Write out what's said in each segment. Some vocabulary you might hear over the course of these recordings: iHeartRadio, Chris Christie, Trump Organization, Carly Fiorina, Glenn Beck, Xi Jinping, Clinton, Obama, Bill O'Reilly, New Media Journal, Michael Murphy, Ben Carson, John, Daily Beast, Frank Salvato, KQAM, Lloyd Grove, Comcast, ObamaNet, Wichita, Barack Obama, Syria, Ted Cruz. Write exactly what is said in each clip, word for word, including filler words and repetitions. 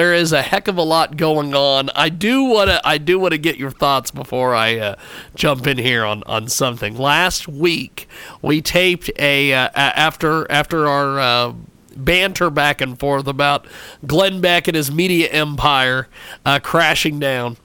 There is a heck of a lot going on. I do want to I do want to get your thoughts before I uh, jump in here on, on something. Last week we taped a uh, after after our uh, banter back and forth about Glenn Beck and his media empire uh, crashing down.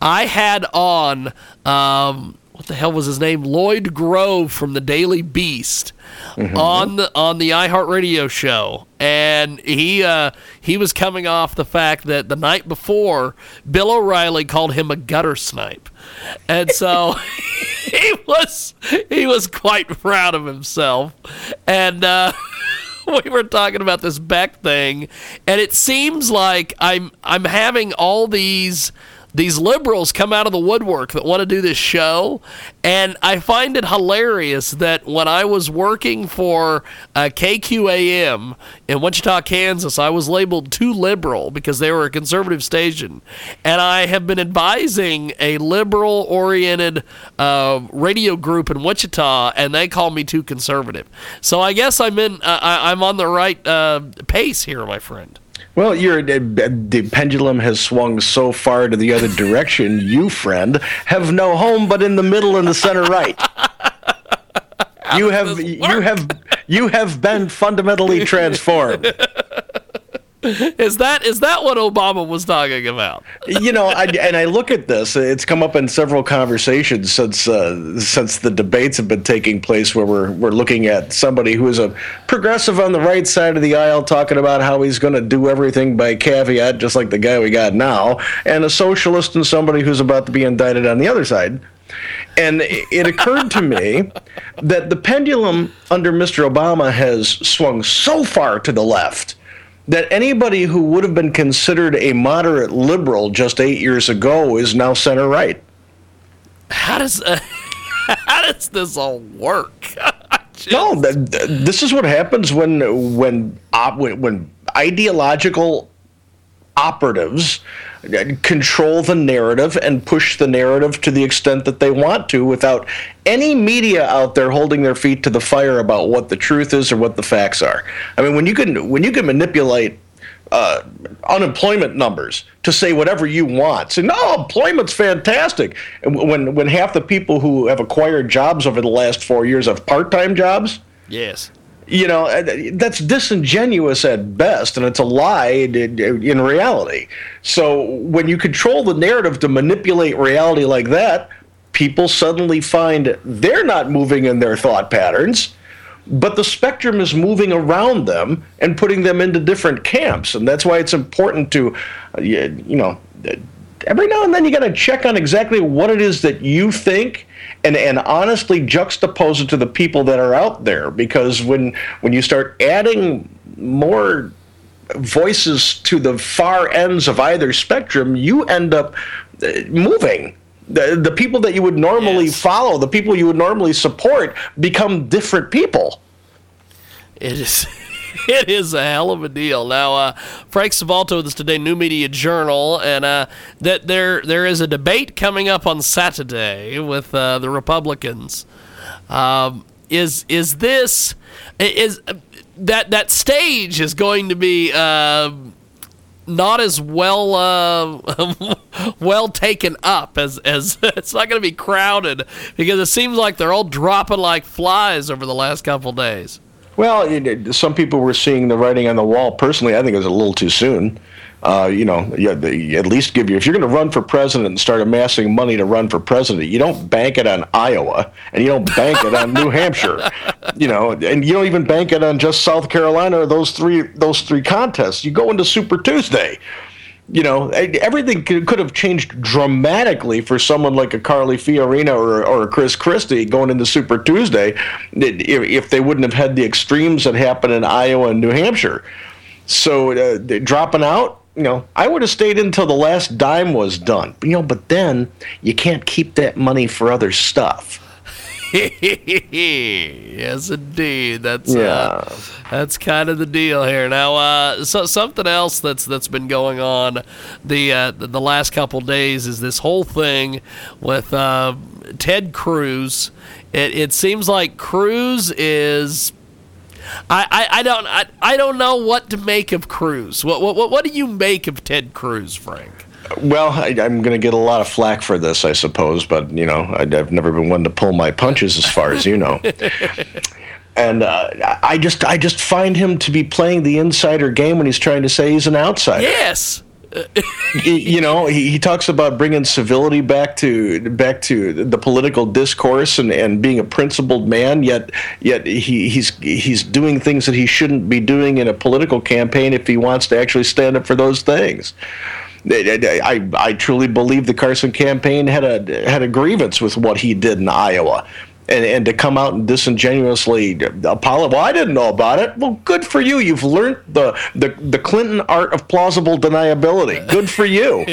I had on um, what the hell was his name? Lloyd Grove from the Daily Beast. Mm-hmm. on the on the iHeartRadio show, and he uh, he was coming off the fact that the night before Bill O'Reilly called him a gutter snipe, and so he was he was quite proud of himself, and uh, we were talking about this Beck thing, and it seems like I'm I'm having all these. These liberals come out of the woodwork that want to do this show, and I find it hilarious that when I was working for uh, K Q A M in Wichita, Kansas, I was labeled too liberal because they were a conservative station, and I have been advising a liberal-oriented uh, radio group in Wichita, and they call me too conservative. So I guess I'm in. Uh, I'm on the right uh, pace here, my friend. Well, you're, the pendulum has swung so far to the other direction, you, friend, have no home but in the middle and the center right. You have you have you have been fundamentally transformed. Is that is that what Obama was talking about? You know, I, and I look at this. It's come up in several conversations since uh, since the debates have been taking place, where we're we're looking at somebody who is a progressive on the right side of the aisle talking about how he's going to do everything by caveat, just like the guy we got now, and a socialist and somebody who's about to be indicted on the other side. And it occurred to me that the pendulum under Mister Obama has swung so far to the left that anybody who would have been considered a moderate liberal just eight years ago is now center right. How does uh, how does this all work? Just... No, th- th- this is what happens when when op- when ideological operatives control the narrative and push the narrative to the extent that they want to, without any media out there holding their feet to the fire about what the truth is or what the facts are. I mean, when you can when you can manipulate uh, unemployment numbers to say whatever you want, say no, employment's fantastic. When when half the people who have acquired jobs over the last four years have part-time jobs, yes. You know, that's disingenuous at best, and it's a lie in reality. So when you control the narrative to manipulate reality like that, people suddenly find they're not moving in their thought patterns, but the spectrum is moving around them and putting them into different camps. And that's why it's important to, you know, every now and then you got to check on exactly what it is that you think, And and honestly juxtapose it to the people that are out there, because when when you start adding more voices to the far ends of either spectrum, you end up moving. The, the people that you would normally yes. follow, the people you would normally support, become different people. It is... It is a hell of a deal. Now, uh, Frank Salvato with us today, New Media Journal, and uh, that there there is a debate coming up on Saturday with uh, the Republicans. Um, is is this is uh, that that stage is going to be uh, not as well uh, well taken up as as it's not going to be crowded, because it seems like they're all dropping like flies over the last couple of days. Well, it, some people were seeing the writing on the wall. Personally, I think it was a little too soon. Uh, you know, you, you at least give you, if you're going to run for president and start amassing money to run for president, you don't bank it on Iowa, and you don't bank it on New Hampshire, you know, and you don't even bank it on just South Carolina or those three those three contests. You go into Super Tuesday. You know, everything could have changed dramatically for someone like a Carly Fiorina or, or a Chris Christie going into Super Tuesday if they wouldn't have had the extremes that happened in Iowa and New Hampshire. So uh, dropping out, you know, I would have stayed until the last dime was done. You know, but then you can't keep that money for other stuff. Yes, indeed. That's yeah. uh, that's kind of the deal here. Now, uh, so something else that's that's been going on the uh, the last couple days is this whole thing with uh, Ted Cruz. It, it seems like Cruz is I, I, I don't I, I don't know what to make of Cruz. What what what do you make of Ted Cruz, Frank? Well, I, I'm going to get a lot of flack for this, I suppose, but you know, I, I've never been one to pull my punches, as far as you know. And uh, I just I just find him to be playing the insider game when he's trying to say he's an outsider. Yes. you know, he, he talks about bringing civility back to back to the political discourse and, and being a principled man. Yet, yet he, he's he's doing things that he shouldn't be doing in a political campaign if he wants to actually stand up for those things. I, I, I truly believe the Carson campaign had a had a grievance with what he did in Iowa. And, and to come out and disingenuously apologize, well, I didn't know about it. Well, good for you. You've learned the, the, the Clinton art of plausible deniability. Good for you.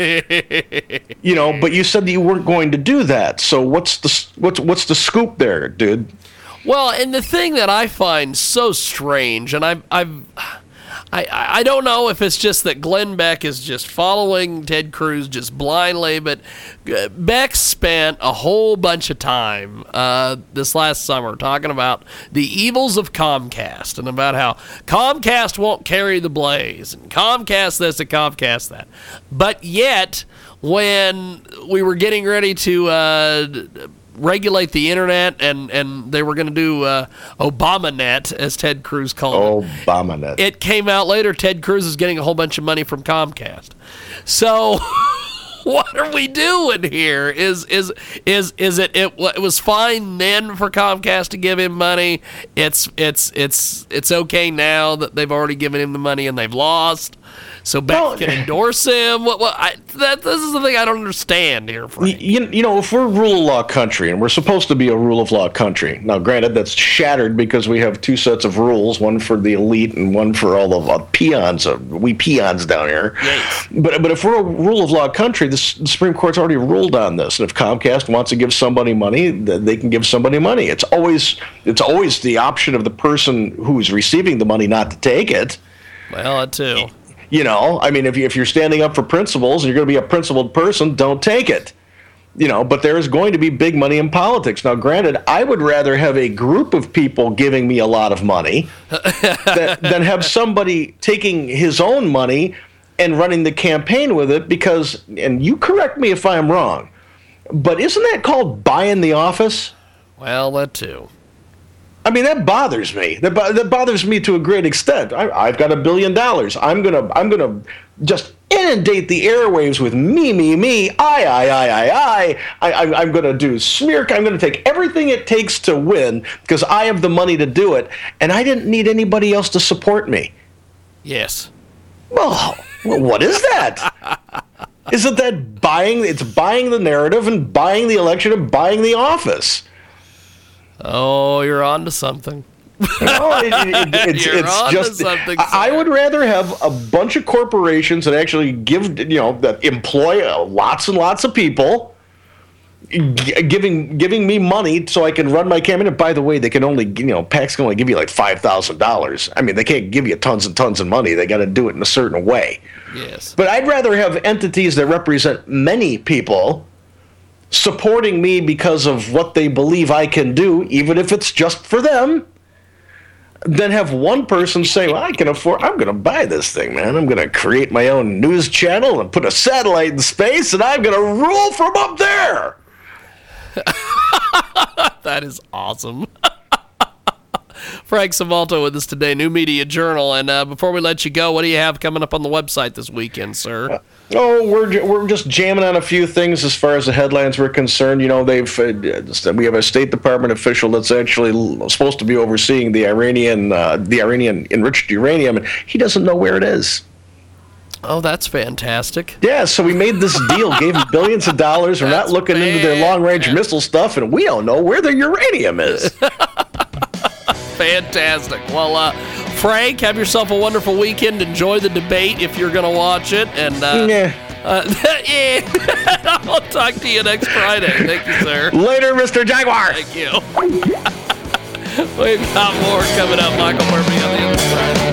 You know, but you said that you weren't going to do that. So what's the what's what's the scoop there, dude? Well, and the thing that I find so strange, and I've I've I, I don't know if it's just that Glenn Beck is just following Ted Cruz just blindly, but Beck spent a whole bunch of time uh, this last summer talking about the evils of Comcast and about how Comcast won't carry the blaze and Comcast this and Comcast that. But yet, when we were getting ready to uh, regulate the internet, and, and they were going to do uh, ObamaNet, as Ted Cruz called it. ObamaNet. It came out later. Ted Cruz is getting a whole bunch of money from Comcast. So what are we doing here? Is is is is it, it? It was fine then for Comcast to give him money. It's it's it's it's okay now that they've already given him the money and they've lost. So Beck well, can endorse him. What? What? I, that this is the thing I don't understand here. Frank. You, you know, if we're a rule of law country, and we're supposed to be a rule of law country. Now, granted, that's shattered because we have two sets of rules: one for the elite and one for all of uh, peons. Uh, we peons down here. Yes. But but if we're a rule of law country, this, the Supreme Court's already ruled on this. And if Comcast wants to give somebody money, they can give somebody money. It's always it's always the option of the person who's receiving the money not to take it. Well, that too. You know, I mean, if, you, if you're standing up for principles and you're going to be a principled person, don't take it. You know, but there is going to be big money in politics. Now, granted, I would rather have a group of people giving me a lot of money that, than have somebody taking his own money and running the campaign with it because, and you correct me if I'm wrong, but isn't that called buying the office? Well, that too. I mean, that bothers me. That, bo- that bothers me to a great extent. I, I've got a billion dollars. I'm gonna, I'm gonna just inundate the airwaves with me, me, me, I, I, I, I, I. I I'm gonna do smear. I'm gonna take everything it takes to win because I have the money to do it, and I didn't need anybody else to support me. Yes. Well, what is that? Isn't that buying? It's buying the narrative and buying the election and buying the office. Oh, you're on to something. No, it, it, it, it's, you're it's on just, to something. I, I would rather have a bunch of corporations that actually give, you know, that employ lots and lots of people, g- giving giving me money so I can run my campaign. And by the way, they can only, you know, PACs can only give you like five thousand dollars. I mean, they can't give you tons and tons of money. They got to do it in a certain way. Yes. But I'd rather have entities that represent many people supporting me because of what they believe I can do, even if it's just for them, then have one person say, well, I can afford, I'm going to buy this thing, man. I'm going to create my own news channel and put a satellite in space, and I'm going to rule from up there. That is awesome. Frank Salvato with us today, New Media Journal. And uh, before we let you go, what do you have coming up on the website this weekend, sir? Uh, oh, we're we're just jamming on a few things as far as the headlines were concerned. You know, they've uh, we have a State Department official that's actually supposed to be overseeing the Iranian uh, the Iranian enriched uranium, and he doesn't know where it is. Oh, that's fantastic. Yeah, so we made this deal, gave them billions of dollars. We're not looking bad. Into their long-range missile stuff, and we don't know where their uranium is. Fantastic. Well, uh, Frank, have yourself a wonderful weekend. Enjoy the debate if you're going to watch it. And uh, yeah. Uh, yeah. I'll talk to you next Friday. Thank you, sir. Later, Mister Jaguar. Thank you. We've got more coming up. Michael Murphy on the other side.